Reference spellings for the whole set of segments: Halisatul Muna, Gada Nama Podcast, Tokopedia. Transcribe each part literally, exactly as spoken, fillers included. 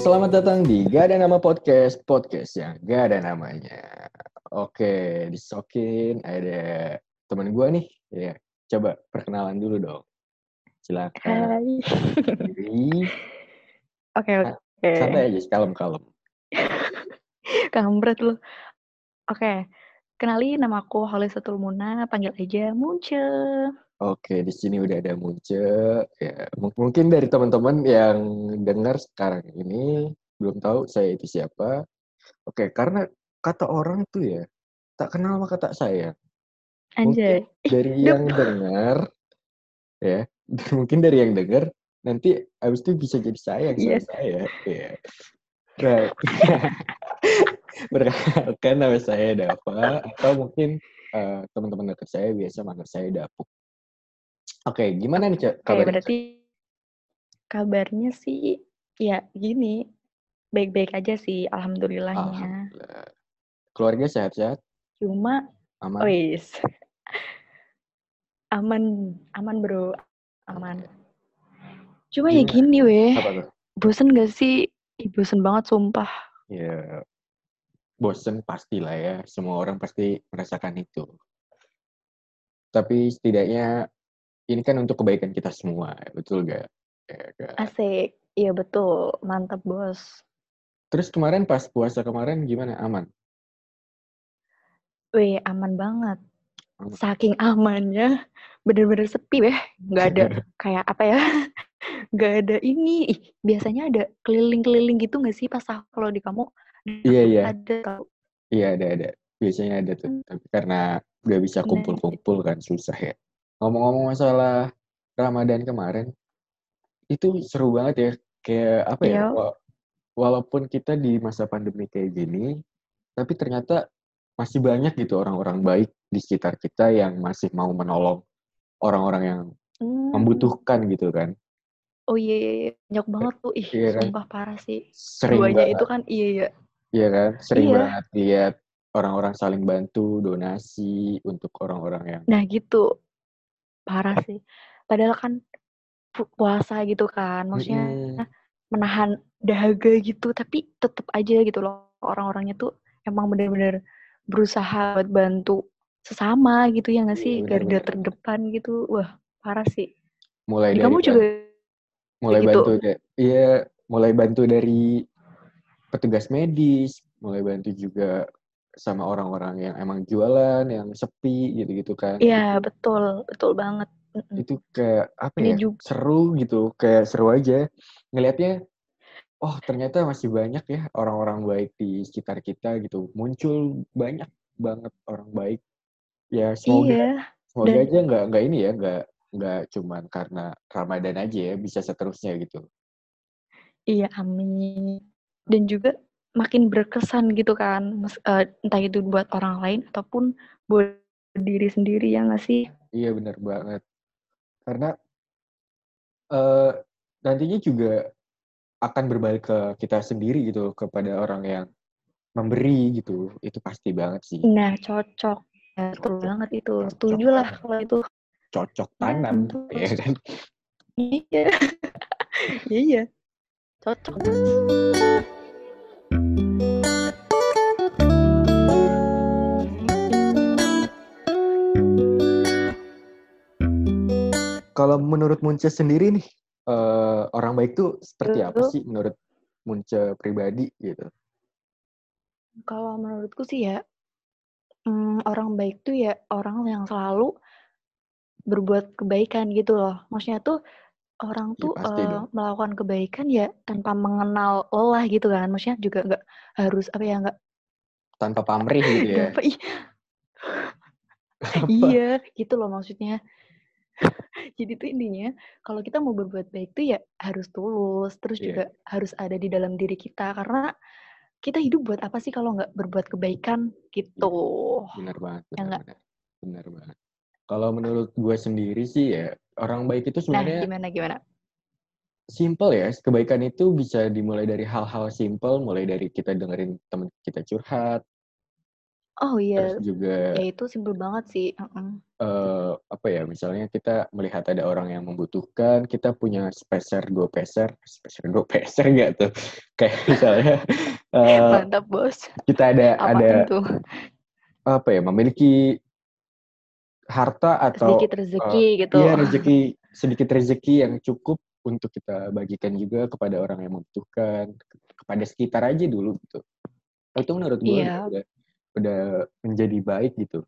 Selamat datang di Gada Nama Podcast, podcast yang gak ada namanya. Oke, disokin ada teman gue nih. Ya, coba perkenalan dulu dong. Silakan. Hai. Oke, oke. Santai aja, kalem-kalem. Kampret lu. Oke, kenalin nama aku Halisatul Muna, panggil aja Munce. Oke, di sini udah ada Munce. Ya, mungkin dari teman-teman yang dengar sekarang ini belum tahu saya itu siapa. Oke, karena kata orang itu ya, tak kenal maka tak sayang. Anjay. Mungkin dari yang dengar ya, mungkin dari yang dengar nanti abis itu bisa jadi sayang yes. Sama saya. Ya. Nah, berkenalkan nama saya Dava atau mungkin uh, teman-teman dekat saya biasa manggil saya Dapuk. Oke, gimana nih kabarnya? Oke, berarti kabarnya sih ya gini, baik-baik aja sih, alhamdulillahnya. Alhamdulillah. Keluarga sehat-sehat? Cuma, aman. Oh yes. Aman, aman bro, aman. Cuma gimana? Ya gini weh, bosen gak sih? Bosen banget sumpah. Ya, bosen pastilah ya, semua orang pasti merasakan itu. Tapi setidaknya ini kan untuk kebaikan kita semua, betul gak? Ya, gak? Asik, iya betul, mantap bos. Terus kemarin pas puasa kemarin gimana, aman? Weh, aman banget. Aman. Saking amannya, bener-bener sepi weh. Gak ada kayak apa ya, gak ada ini. Ih, biasanya ada keliling-keliling gitu gak sih pas kalau di kamu? Iya, iya. Ada. Iya, ada-ada. Biasanya ada tuh, hmm. Tapi karena udah bisa kumpul-kumpul kan, susah ya. Ngomong-ngomong masalah Ramadan kemarin, itu seru banget ya. Kayak apa ya, walaupun kita di masa pandemi kayak gini, tapi ternyata masih banyak gitu orang-orang baik di sekitar kita yang masih mau menolong orang-orang yang hmm. membutuhkan gitu kan. Oh iya, iya, banyak banget tuh. Ih, iya kan? Sumpah parah sih. Sering banget. Itu kan, iya, iya. Iya kan, sering iya. banget lihat orang-orang saling bantu, donasi untuk orang-orang yang... Nah gitu. Parah sih, padahal kan puasa gitu kan, maksudnya mm. menahan dahaga gitu, tapi tetap aja gitu loh orang-orangnya tuh emang benar-benar berusaha buat bantu sesama gitu ya nggak sih, bener-bener. Garda terdepan gitu, wah parah sih. Mulai dari kamu kan, juga mulai gitu. Bantu da- iya, mulai bantu dari petugas medis, mulai bantu juga sama orang-orang yang emang jualan, yang sepi gitu-gitu kan. Iya, betul. Betul banget. Itu kayak apa ya, seru gitu. Kayak seru aja. Ngelihatnya, oh ternyata masih banyak ya orang-orang baik di sekitar kita gitu. Muncul banyak banget orang baik. Ya, semoga, iya, semoga dan... aja nggak, nggak ini ya, nggak, nggak cuman karena Ramadan aja ya, bisa seterusnya gitu. Iya, amin. Dan juga makin berkesan gitu kan, entah itu buat orang lain ataupun buat diri sendiri ya nggak sih? Iya benar banget, karena uh, nantinya juga akan berbalik ke kita sendiri gitu, kepada orang yang memberi gitu, itu pasti banget sih. Nah cocok, ya, betul banget itu, setuju lah kalau itu. Cocok tanam, nah, ya kan? Iya, iya, cocok. Kalau menurut Munce sendiri nih, uh, orang baik tuh seperti apa sih menurut Munce pribadi gitu? Kalau menurutku sih ya, um, orang baik tuh ya orang yang selalu berbuat kebaikan gitu loh. Maksudnya tuh orang ya, tuh uh, melakukan kebaikan ya tanpa mengenal lelah gitu kan. Maksudnya juga nggak harus apa ya, nggak tanpa pamrih gitu ya. Iya, gitu loh maksudnya. Jadi tuh intinya kalau kita mau berbuat baik tuh ya harus tulus, terus yeah. juga harus ada di dalam diri kita, karena kita hidup buat apa sih kalau nggak berbuat kebaikan gitu. Benar banget, benar, ya, benar. Benar banget. Kalau menurut gue sendiri sih ya, orang baik itu sebenarnya nah, gimana gimana simple ya, kebaikan itu bisa dimulai dari hal-hal simple, mulai dari kita dengerin teman kita curhat, Oh iya. Terus juga ya, itu simpel banget sih. Uh-uh. Uh, apa ya, misalnya kita melihat ada orang yang membutuhkan, kita punya speser dua peser, speser dua peser nggak tuh? Kayak misalnya uh, mantap bos. Kita ada apa ada tentu? Apa ya, memiliki harta atau sedikit rezeki uh, gitu. Iya, rezeki sedikit rezeki yang cukup untuk kita bagikan juga kepada orang yang membutuhkan, kepada sekitar aja dulu gitu. Itu menurut gue yeah. udah udah menjadi baik gitu.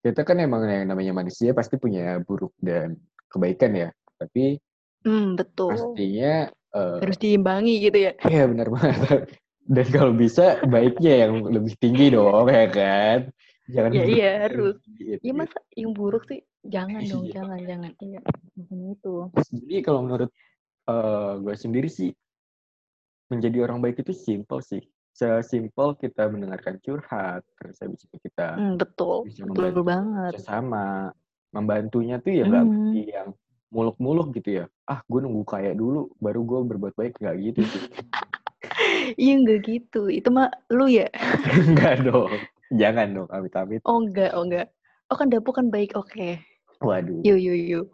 Kita kan emang yang namanya manusia pasti punya buruk dan kebaikan ya, tapi mm, betul. pastinya uh, harus diimbangi gitu ya. Iya benar banget. Dan kalau bisa baiknya yang lebih tinggi dong ya kan. Jangan ya iya harus. Iya gitu. Masa yang buruk sih jangan dong, jangan jangan. Iya macam itu. Jadi kalau menurut uh, gue sendiri sih, menjadi orang baik itu simple sih. Sesimpel kita mendengarkan curhat, terus habis itu kita mm, betul, bisa membantu banget. Sesama, membantunya tuh ya nggak mm. yang muluk-muluk gitu ya. Ah, gue nunggu kaya dulu, baru gue berbuat baik, nggak gitu sih. Iya nggak gitu, itu mah lu ya. Enggak dong, jangan dong, amit-amit. Oh enggak, oh enggak. Oh kan Dapu kan baik, oke. Okay. Waduh. Yuk, yuk, yuk.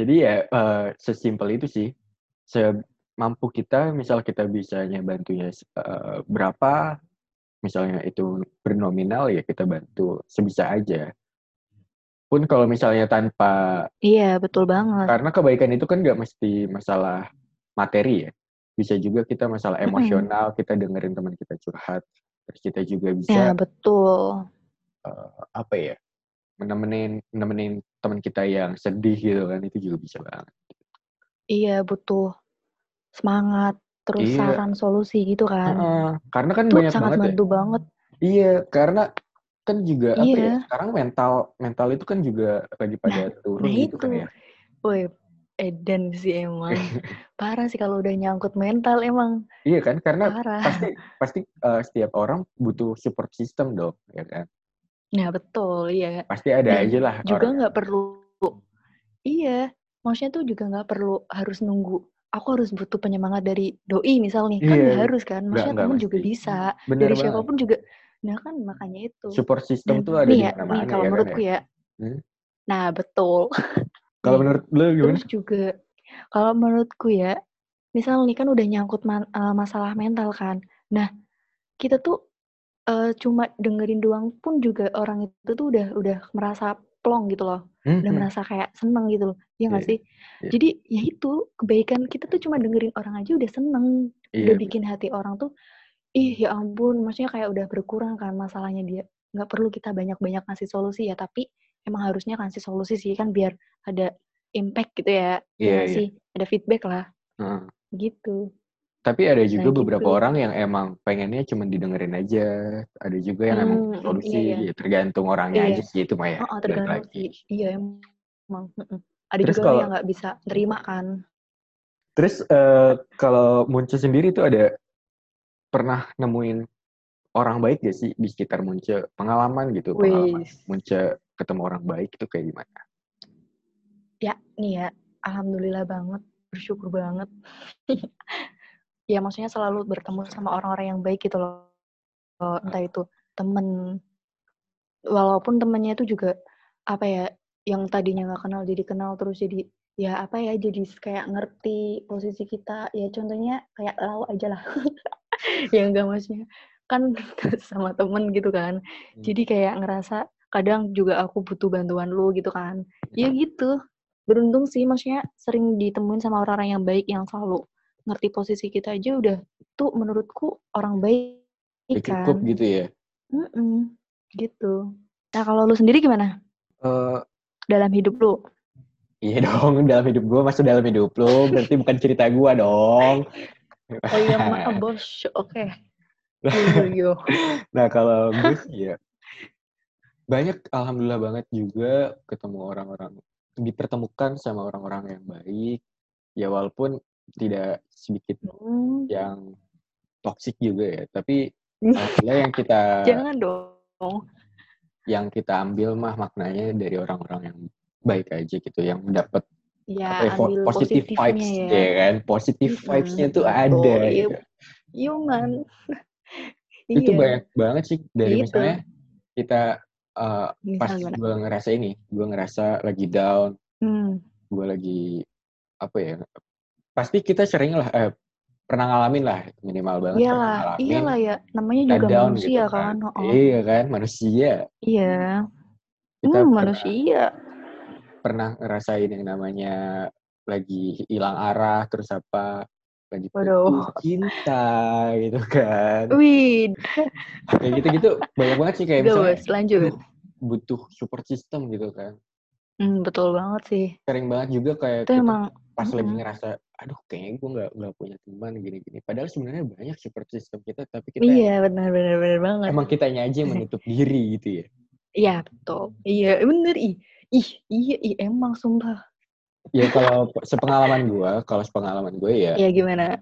Jadi ya uh, sesimpel itu sih. Se- mampu kita, misal kita bisanya bantunya uh, berapa, misalnya itu bernominal ya kita bantu sebisa aja. Pun kalau misalnya tanpa... Iya, betul banget. Karena kebaikan itu kan nggak mesti masalah materi ya. Bisa juga kita masalah emosional, mm-hmm. kita dengerin teman kita curhat. Terus kita juga bisa... Iya, betul. Uh, apa ya, menemenin, menemenin teman kita yang sedih gitu kan, itu juga bisa banget. Iya, butuh semangat, terus iya. saran solusi gitu kan. Uh, karena kan itu banyak sangat banget. Sangat bantu ya. banget. Iya, karena kan juga iya. apa ya? Sekarang mental mental itu kan juga lagi pada nah, turun nah gitu itu. kan ya. Woi, edan sih emang. Parah sih kalau udah nyangkut mental emang. Iya kan? Karena Parah. pasti pasti uh, setiap orang butuh support system dong, ya kan? Nah, betul, iya. Pasti ada nah, aja lah. Juga nggak perlu. Iya, maksudnya tuh juga nggak perlu harus nunggu aku harus butuh penyemangat dari doi misal nih, kan yeah. harus kan, maksudnya gak, kamu gak juga bisa, bener dari banget. Siapapun juga, nah kan makanya itu. Support system tuh ada di mana-mana ya. Kalau ya, menurutku ya, hmm? nah betul. Kalau menurut lu gimana? Terus juga, kalau menurutku ya, misal nih kan udah nyangkut man, uh, masalah mental kan, nah kita tuh uh, cuma dengerin doang pun juga orang itu tuh udah udah merasa plong gitu loh. Mm-hmm. Udah merasa kayak seneng gitu loh. Iya yeah, gak sih? Yeah. Jadi ya itu, kebaikan kita tuh cuma dengerin orang aja udah seneng. Yeah. Udah bikin hati orang tuh, ih ya ampun, maksudnya kayak udah berkurang kan masalahnya dia. Gak perlu kita banyak-banyak ngasih solusi ya, tapi emang harusnya kasih solusi sih kan biar ada impact gitu ya. Iya yeah, sih, yeah. ada feedback lah. Hmm. Gitu. Tapi ada juga nah, beberapa gitu. Orang yang emang pengennya cuma didengerin aja. Ada juga yang hmm, emang solusi. Iya, iya. Tergantung orangnya iya. aja sih itu Maya. Oh, oh, tergantung sih. Iya emang. Ada terus juga kalau, yang gak bisa terima kan. Terus uh, kalau Munce sendiri itu ada pernah nemuin orang baik gak sih di sekitar Munce? Pengalaman gitu. Pengalaman Weiss. Munce ketemu orang baik itu kayak gimana? Ya nih ya. Alhamdulillah banget. Bersyukur banget. Ya maksudnya selalu bertemu sama orang-orang yang baik gitu loh. Entah itu temen, walaupun temennya itu juga apa ya, yang tadinya gak kenal jadi kenal, terus jadi ya apa ya, jadi kayak ngerti posisi kita. Ya contohnya kayak lau aja lah. Ya enggak maksudnya kan sama temen gitu kan, hmm. jadi kayak ngerasa kadang juga aku butuh bantuan lu gitu kan. Ya gitu, beruntung sih maksudnya sering ditemuin sama orang-orang yang baik yang selalu ngerti posisi kita aja udah tuh menurutku orang baik kan. Cukup gitu ya. Mm-mm, gitu. Nah kalau lu sendiri gimana? Uh, dalam hidup lu? Iya dong, dalam hidup gue, masuk dalam hidup lu berarti bukan cerita gue dong. Oh iya maaf bos, oke. Nah kalau gue ya banyak, alhamdulillah banget juga ketemu orang-orang, dipertemukan sama orang-orang yang baik. Ya walaupun tidak sedikit hmm. yang toksik juga ya, tapi alhamdulillah yang kita jangan dong yang kita ambil mah maknanya dari orang-orang yang baik aja gitu, yang dapat ya, positive vibes ya. Ya kan, positive hmm. vibes-nya tuh ada oh, gitu. Human itu iya. Banyak banget sih dari gitu. Misalnya kita uh, pas gue ngerasa ini, gue ngerasa lagi down, hmm. gue lagi apa ya, pasti kita sering lah, eh, pernah ngalamin lah, minimal banget iyalah, pernah ngalamin. Iyalah, ya namanya juga down, manusia gitu, kan. kan. Oh. Iya kan, manusia. Iya. Kita hmm, pernah, manusia. Pernah ngerasain yang namanya lagi hilang arah, terus apa? Lagi putus cinta gitu kan. Wih. Kayak gitu-gitu banyak banget sih, kayak misalnya lanjut. Butuh support system gitu kan. Hmm, betul banget sih. Sering banget juga kayak itu emang, pas mm-hmm. lagi ngerasa aduh kayaknya gue nggak nggak punya teman gini-gini. Padahal sebenarnya banyak support system kita, tapi kita iya benar-benar benar banget. Emang kitanya aja yang menutup diri gitu ya. Iya betul. Iya bener ih ih iya ih emang sumpah. Ya kalau sepengalaman gue, kalau sepengalaman gue ya. Iya gimana?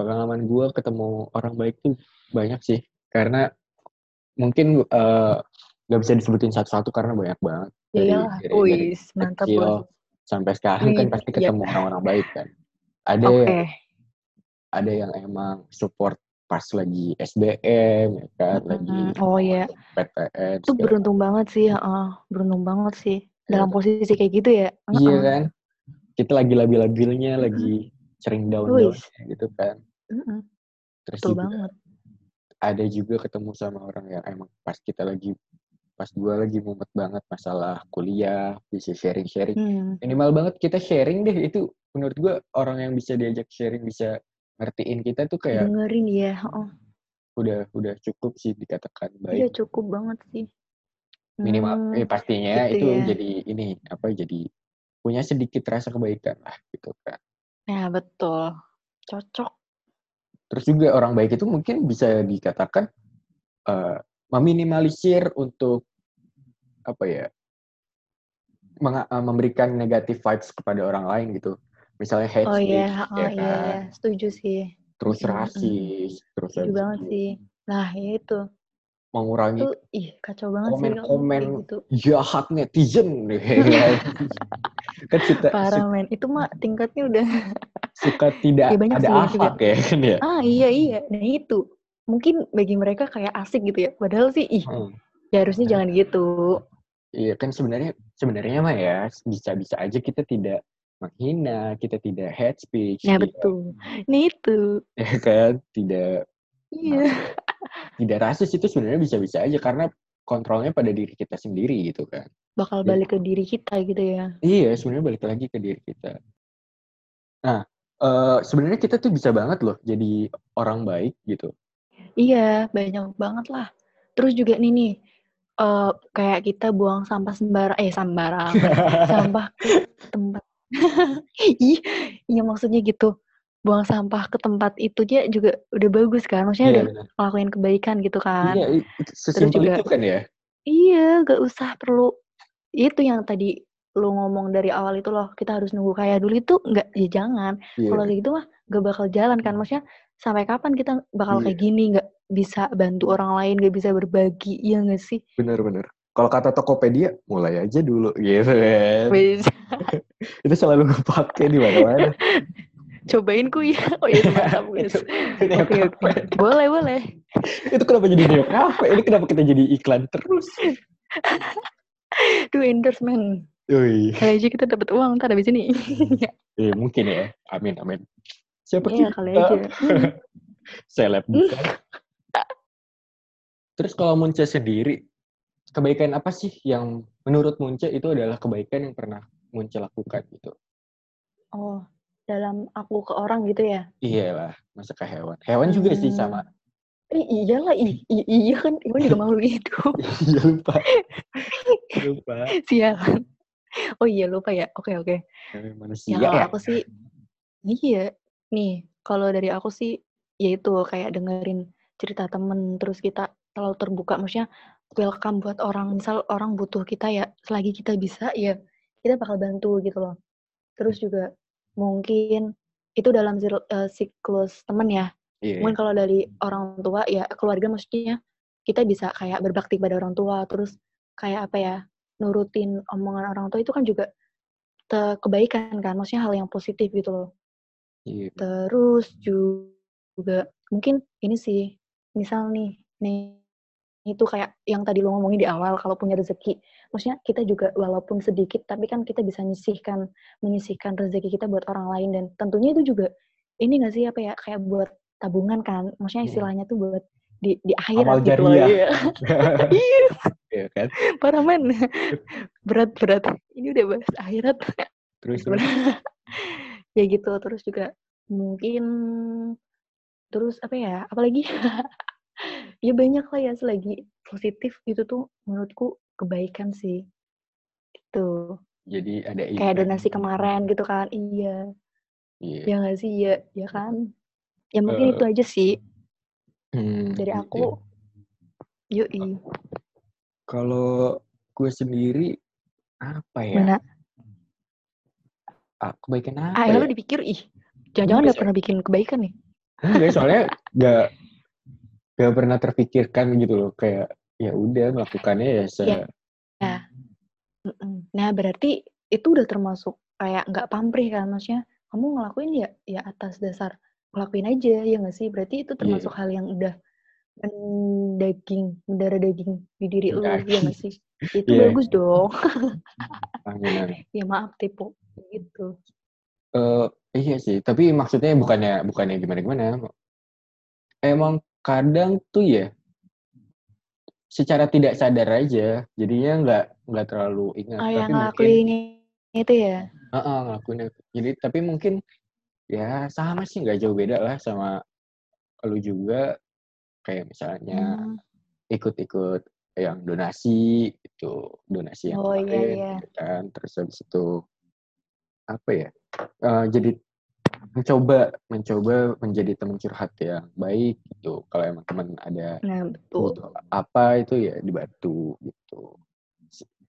Pengalaman gue ketemu orang baik tuh banyak sih, karena mungkin nggak uh, bisa disebutin satu-satu karena banyak banget. Iya, uis mantap loh. Sampai sekarang Uy, kan pasti ketemu iya. orang-orang baik kan. Ada okay. yang, ada yang emang support pas lagi S B M, ya kan, hmm. lagi oh, iya. P T N. Itu beruntung kan. banget sih, uh, beruntung banget sih. Dalam posisi kayak gitu ya. Iya uh-uh. kan. Kita lagi labil-labilnya, lagi sering down-down gitu kan. Uh-uh. Terus betul juga banget. Ada juga ketemu sama orang yang emang pas kita lagi, pas gue lagi mumet banget masalah kuliah, bisa sharing-sharing. Hmm. Minimal banget kita sharing deh, itu menurut gue orang yang bisa diajak sharing, bisa ngertiin kita tuh kayak. Dengerin ya. Oh. Udah udah cukup sih dikatakan baik. Iya cukup banget sih. Minimal, hmm, eh, pastinya gitu itu ya. Jadi ini apa jadi punya sedikit rasa kebaikan lah gitu kan. Ya betul, cocok. Terus juga orang baik itu mungkin bisa dikatakan uh, meminimalisir untuk apa ya meng- uh, memberikan negative vibes kepada orang lain gitu. Misalnya hate oh, speech, yeah. oh, ya kan. Yeah. Setuju sih. Terus rasis, mm-hmm. terus setuju banget itu. Sih. Nah ya itu. Mengurangi itu, ih, kacau banget komen-komen gitu. Jahat netizen kan kita parah men itu mah tingkatnya udah suka tidak ya, ada akhlak ya kan ya ah iya iya nah itu mungkin bagi mereka kayak asik gitu ya padahal sih ih hmm. ya harusnya hmm. jangan gitu iya kan sebenarnya sebenarnya mah ya bisa-bisa aja kita tidak menghina kita tidak hate speech ya kita, betul nih itu ya kan tidak iya nah, tidak rasis itu sebenarnya bisa-bisa aja karena kontrolnya pada diri kita sendiri gitu kan. Bakal balik ke diri kita gitu ya. Iya, sebenarnya balik lagi ke diri kita. Nah, uh, sebenarnya kita tuh bisa banget loh jadi orang baik gitu. Iya, banyak banget lah. Terus juga nih nih uh, kayak kita buang sampah sembarang eh sembarang sampah ke tempat. Iya maksudnya gitu. Buang sampah ke tempat itu dia juga udah bagus kan, maksudnya iya, udah ngelakuin kebaikan gitu kan. Iya, sesimpel itu kan ya. Iya, gak usah perlu itu yang tadi lu ngomong dari awal itu loh, kita harus nunggu kaya dulu itu nggak, ya jangan. Iya. Kalau gitu mah gak bakal jalan kan, maksudnya sampai kapan kita bakal iya. kayak gini, nggak bisa bantu orang lain, nggak bisa berbagi, iya nggak sih? Bener-bener. Kalau kata Tokopedia, mulai aja dulu, gitu kan. Itu selalu gue pakai di mana-mana. Cobain ku ya, oh iya mantap guys. Oke oke, boleh boleh. Itu kenapa jadi Neo Cafe? Ini kenapa kita jadi iklan terus? Duh endorsement. Ui. Kali aja kita dapat uang ntar abis ini. Eh mungkin ya, amin amin. Siapa ya, kita? Kali aja. Seleb bukan. Terus kalau Munce sendiri, kebaikan apa sih yang menurut Munce itu adalah kebaikan yang pernah Munce lakukan gitu? Oh. Dalam aku ke orang gitu ya? Iyalah, masa ke hewan. Hewan juga hmm. sih sama. Eh, iyalah, i- i- iya kan. Gue juga malu itu. Iya, lupa. Lupa. Sialan. Oh iya, lupa ya. Oke, oke. Manusia. Ya, kalau aku sih, iya. Nih, kalau dari aku sih, ya itu kayak dengerin cerita temen. Terus kita selalu terbuka. Maksudnya, welcome buat orang. Misal orang butuh kita ya, selagi kita bisa, ya kita bakal bantu gitu loh. Terus juga, mungkin itu dalam uh, siklus temen ya. Yeah. Mungkin kalau dari orang tua ya keluarga maksudnya kita bisa kayak berbakti pada orang tua terus kayak apa ya nurutin omongan orang tua itu kan juga te- kebaikan kan maksudnya hal yang positif gitu loh. Yeah. Terus juga mungkin ini sih misal nih nih itu kayak yang tadi lo ngomongin di awal, kalau punya rezeki, maksudnya kita juga walaupun sedikit, tapi kan kita bisa menyisihkan, menyisihkan rezeki kita buat orang lain, dan tentunya itu juga, ini nggak sih apa ya, kayak buat tabungan kan, maksudnya istilahnya tuh buat di di akhirat gitu loh. Iya. Iya kan? Parah men. Berat-berat. Ini udah bahas akhirat. Terus ya gitu, terus juga mungkin terus apa ya? Apalagi ya banyak lah ya, selagi positif itu tuh menurutku kebaikan sih. Gitu. Jadi ada impact. Kayak donasi kemarin gitu kan. Iya. Iya. Ya enggak sih? Iya, ya kan. Ya mungkin uh. itu aja sih. Hmm, dari aku, iya. Yui. Kalau gue sendiri, apa ya? Mana? Ah, kebaikan apa? Ah, ya? Lo dipikir, ih, jangan-jangan nggak pernah bikin kebaikan nih? Enggak, soalnya nggak nggak pernah terpikirkan gitu loh, kayak ya udah melakukannya ya. Se- ya. Nah. nah, berarti itu udah termasuk kayak nggak pamrih kan, maksudnya kamu ngelakuin ya, ya atas dasar ngelakuin aja, ya nggak sih? Berarti itu termasuk yeah. hal yang udah mendaging, mendarah daging di diri lu, ya nggak sih? Itu yeah. bagus dong. Ya maaf, tipu. Gitu. Uh, iya sih, tapi maksudnya bukannya bukannya gimana-gimana. Emang kadang tuh ya, secara tidak sadar aja, jadinya nggak nggak terlalu ingat. Oh, tapi ngelakuin mungkin, itu ya? Uh, uh, ngelakuin itu. Jadi, tapi mungkin ya sama sih, nggak jauh beda lah sama lu juga, kayak misalnya hmm. ikut-ikut yang donasi gitu, donasi yang oh, kemarin iya, iya. kan, terus habis itu apa ya, uh, jadi mencoba mencoba menjadi teman curhat yang baik gitu, kalau emang teman ada nah, butuh apa itu ya dibantu gitu.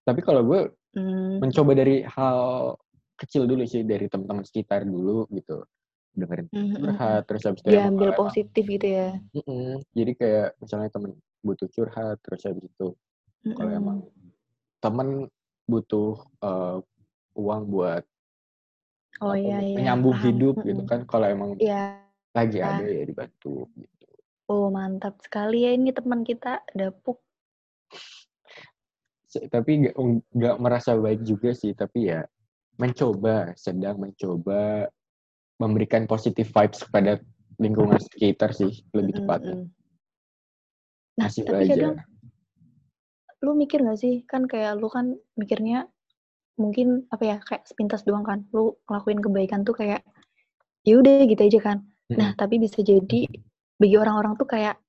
Tapi kalau gue hmm. mencoba dari hal kecil dulu sih, dari teman-teman sekitar dulu gitu, dengerin curhat, mm-hmm. terus habis itu diambil positif emang, gitu ya. Mm-mm. Jadi kayak misalnya teman butuh curhat, terus habis itu mm-hmm. kalau emang teman butuh uh, uang buat oh, iya, iya. menyambung paham. Hidup mm-hmm. gitu kan, kalau emang yeah. lagi ada ya dibantu gitu. Oh mantap sekali ya ini teman kita Dapuk. Tapi nggak merasa baik juga sih, tapi ya mencoba, sedang mencoba memberikan positive vibes kepada lingkungan sekitar sih, lebih tepatnya. Nah, masih tapi aja. Kadang, lu mikir gak sih, kan kayak lu kan mikirnya, mungkin apa ya, kayak sepintas doang kan, lu ngelakuin kebaikan tuh kayak, yaudah gitu aja kan. Hmm. Nah, tapi bisa jadi, bagi orang-orang tuh kayak,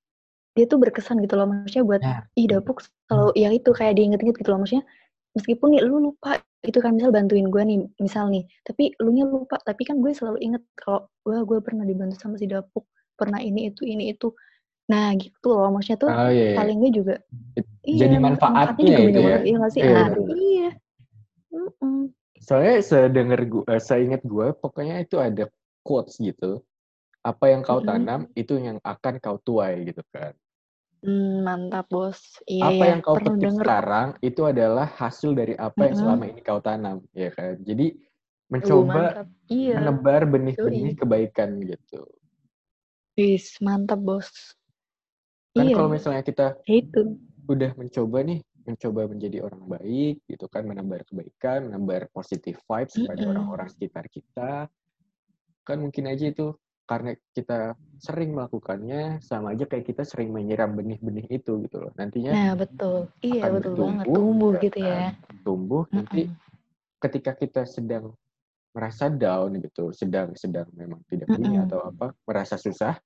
dia tuh berkesan gitu loh, maksudnya buat, nah. ih Dapuk, kalau ya itu kayak diinget-inget gitu loh, maksudnya, meskipun nih lu lupa gitu kan, misal bantuin gue nih, misal nih, tapi lu nya lupa, tapi kan gue selalu inget kalau wah gue pernah dibantu sama si Dapuk, pernah ini itu ini itu, nah gitu loh, maksudnya tuh oh, yeah. palingnya juga jadi iya, manfaatnya gitu ya, iya nggak sih, yeah. nah, iya, mm-mm. soalnya sedengar gue, seingat gue, pokoknya itu ada quotes gitu, apa yang kau mm-hmm. tanam itu yang akan kau tuai gitu kan. Hmm, mantap bos. Iya, apa yang kau petik denger. Sekarang itu adalah hasil dari apa mm-hmm. yang selama ini kau tanam, ya kan? Jadi mencoba uh, iya. menebar benih-benih Yui. Kebaikan gitu. Wis, mantap bos. Kan iya. Kalau misalnya kita itu. Udah mencoba nih, mencoba menjadi orang baik, gitu kan, menebar kebaikan, menebar positive vibes mm-hmm. kepada orang-orang sekitar kita, kan mungkin aja itu. Karena kita sering melakukannya, sama aja kayak kita sering menyiram benih-benih itu gitu loh. Nantinya nah, betul. Iya, akan betul bertumbuh, banget. Tumbuh gitu ya. Tumbuh, mm-mm. nanti ketika kita sedang merasa down gitu, sedang-sedang memang tidak punya atau apa, merasa susah,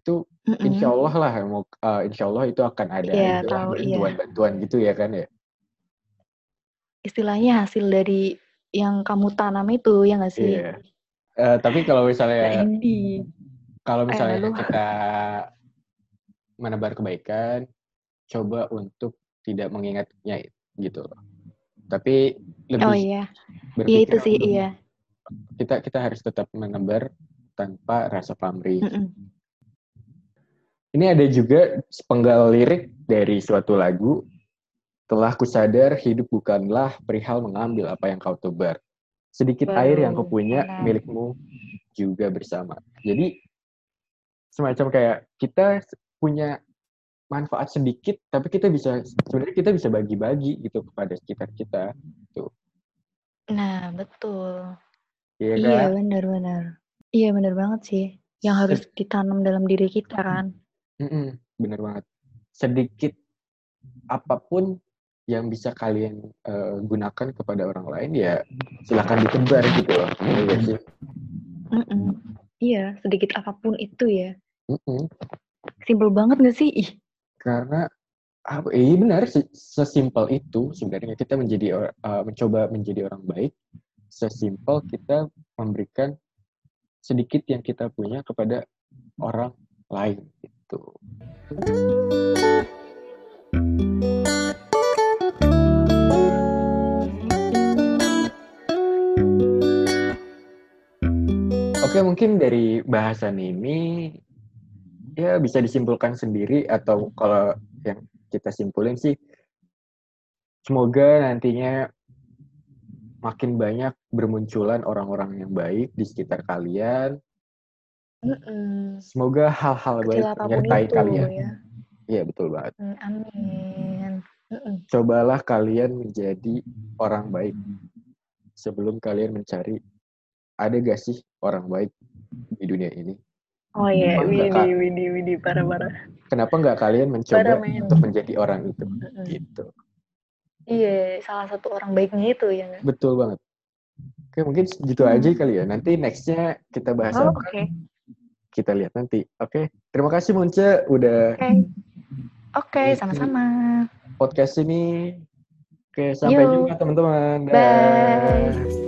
itu Mm-mm. insya Allah lah, uh, insya Allah itu akan ada yeah, bantuan-bantuan iya. gitu ya kan ya. Istilahnya hasil dari yang kamu tanam itu, ya nggak sih? Yeah. Uh, tapi kalau misalnya Randy. Kalau misalnya Ayo, kita menebar kebaikan, coba untuk tidak mengingatnya gitu loh. Tapi lebih oh, iya. berpikir ya, itu sih, iya. kita kita harus tetap menebar tanpa rasa pamrih. Mm-mm. Ini ada juga sepenggal lirik dari suatu lagu. Telah kusadar hidup bukanlah perihal mengambil apa yang kau tebar. Sedikit wow, air yang kau punya, nah. milikmu juga bersama. Jadi, semacam kayak kita punya manfaat sedikit, tapi kita bisa sebenarnya kita bisa bagi-bagi gitu kepada sekitar kita gitu. Nah, betul. Iya, iya kan? Benar-benar. Iya, benar banget sih. Yang harus ditanam dalam diri kita kan. Mm-mm, benar banget. Sedikit apapun yang bisa kalian uh, gunakan kepada orang lain ya silakan ditebar gitu loh. Iya sih. Iya, sedikit apapun itu ya. Mm-mm. Simpel banget nggak sih? Ih. Karena apa? Iya benar, sesimpel itu sebenarnya kita menjadi uh, mencoba menjadi orang baik. Sesimpel kita memberikan sedikit yang kita punya kepada orang lain itu. Oke, mungkin dari bahasan ini ya bisa disimpulkan sendiri, atau kalau yang kita simpulin sih semoga nantinya makin banyak bermunculan orang-orang yang baik di sekitar kalian. Mm-mm. Semoga hal-hal baik menyertai kalian. Iya ya, betul banget. Mm, amin. Mm-mm. Cobalah kalian menjadi orang baik sebelum kalian mencari ada gak sih orang baik di dunia ini. Oh iya, yeah. Widi, Widi, Widi, parah-parah. Kenapa nggak kalian mencoba para, untuk menjadi orang itu? Mm-hmm. Gitu. Iya, salah satu orang baiknya itu ya. Betul banget. Oke, mungkin gitu hmm. aja kali ya. Nanti next-nya kita bahas oh, apa. Oke. Okay. Kita lihat nanti. Oke, okay. Terima kasih Monce udah. Oke, okay. okay, sama-sama. Podcast ini. Oke, sampai Yo. Jumpa teman-teman. Bye. Bye.